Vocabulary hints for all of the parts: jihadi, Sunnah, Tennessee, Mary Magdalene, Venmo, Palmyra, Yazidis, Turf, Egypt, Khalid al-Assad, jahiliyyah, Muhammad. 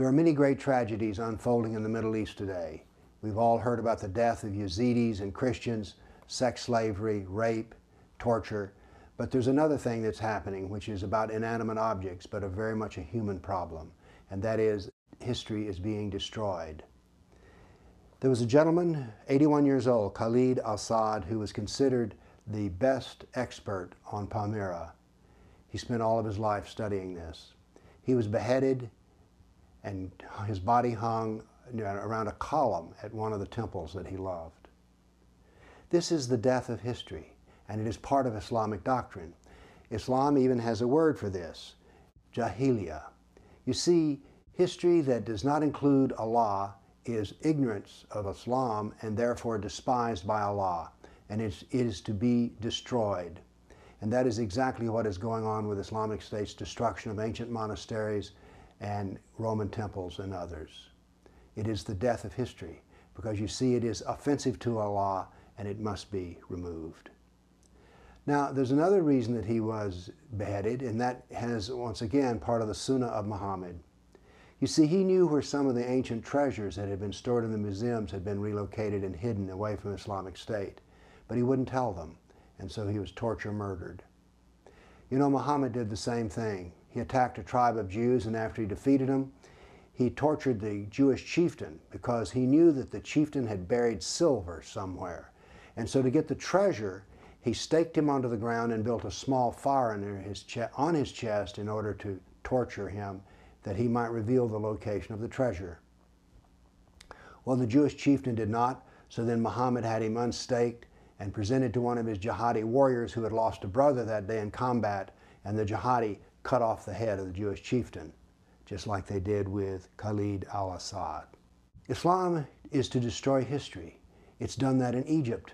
There are many great tragedies unfolding in the Middle East today. We've all heard about the death of Yazidis and Christians, sex slavery, rape, torture. But there's another thing that's happening, which is about inanimate objects, but a very much a human problem. And that is, history is being destroyed. There was a gentleman, 81 years old, Khalid al-Assad, who was considered the best expert on Palmyra. He spent all of his life studying this. He was beheaded, and his body hung around a column at one of the temples that he loved. This is the death of history, and it is part of Islamic doctrine. Islam even has a word for this, jahiliyyah. You see, history that does not include Allah is ignorance of Islam and therefore despised by Allah, and it is to be destroyed. And that is exactly what is going on with Islamic State's destruction of ancient monasteries and Roman temples and others. It is the death of history, because you see it is offensive to Allah and it must be removed. Now there's another reason that he was beheaded, and that has once again part of the Sunnah of Muhammad. You see, he knew where some of the ancient treasures that had been stored in the museums had been relocated and hidden away from Islamic State, but he wouldn't tell them, and so he was murdered. You know, Muhammad did the same thing. He attacked a tribe of Jews, and after he defeated them, he tortured the Jewish chieftain because he knew that the chieftain had buried silver somewhere. And so to get the treasure, he staked him onto the ground and built a small fire on his chest in order to torture him, that he might reveal the location of the treasure. Well, the Jewish chieftain did not, so then Muhammad had him unstaked and presented to one of his jihadi warriors who had lost a brother that day in combat, and the jihadi cut off the head of the Jewish chieftain, just like they did with Khalid al-Assad. Islam is to destroy history. It's done that in Egypt.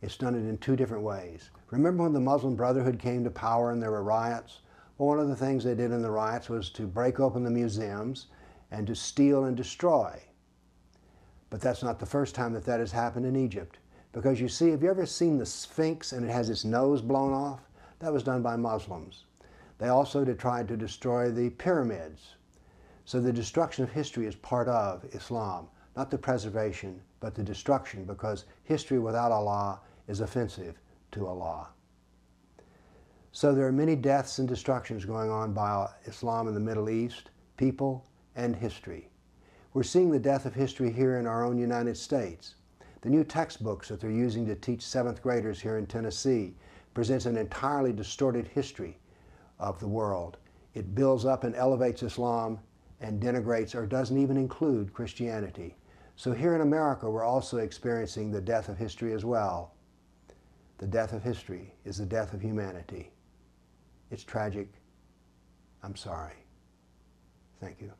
It's done it in two different ways. Remember when the Muslim Brotherhood came to power and there were riots? Well, one of the things they did in the riots was to break open the museums and to steal and destroy. But that's not the first time that that has happened in Egypt. Because you see, have you ever seen the Sphinx and it has its nose blown off? That was done by Muslims. They also tried to destroy the pyramids. So the destruction of history is part of Islam, not the preservation, but the destruction, because history without Allah is offensive to Allah. So there are many deaths and destructions going on by Islam in the Middle East, people and history. We're seeing the death of history here in our own United States. The new textbooks that they're using to teach 7th graders here in Tennessee presents an entirely distorted history of the world. It builds up and elevates Islam and denigrates or doesn't even include Christianity. So here in America, we're also experiencing the death of history as well. The death of history is the death of humanity. It's tragic. I'm sorry. Thank you.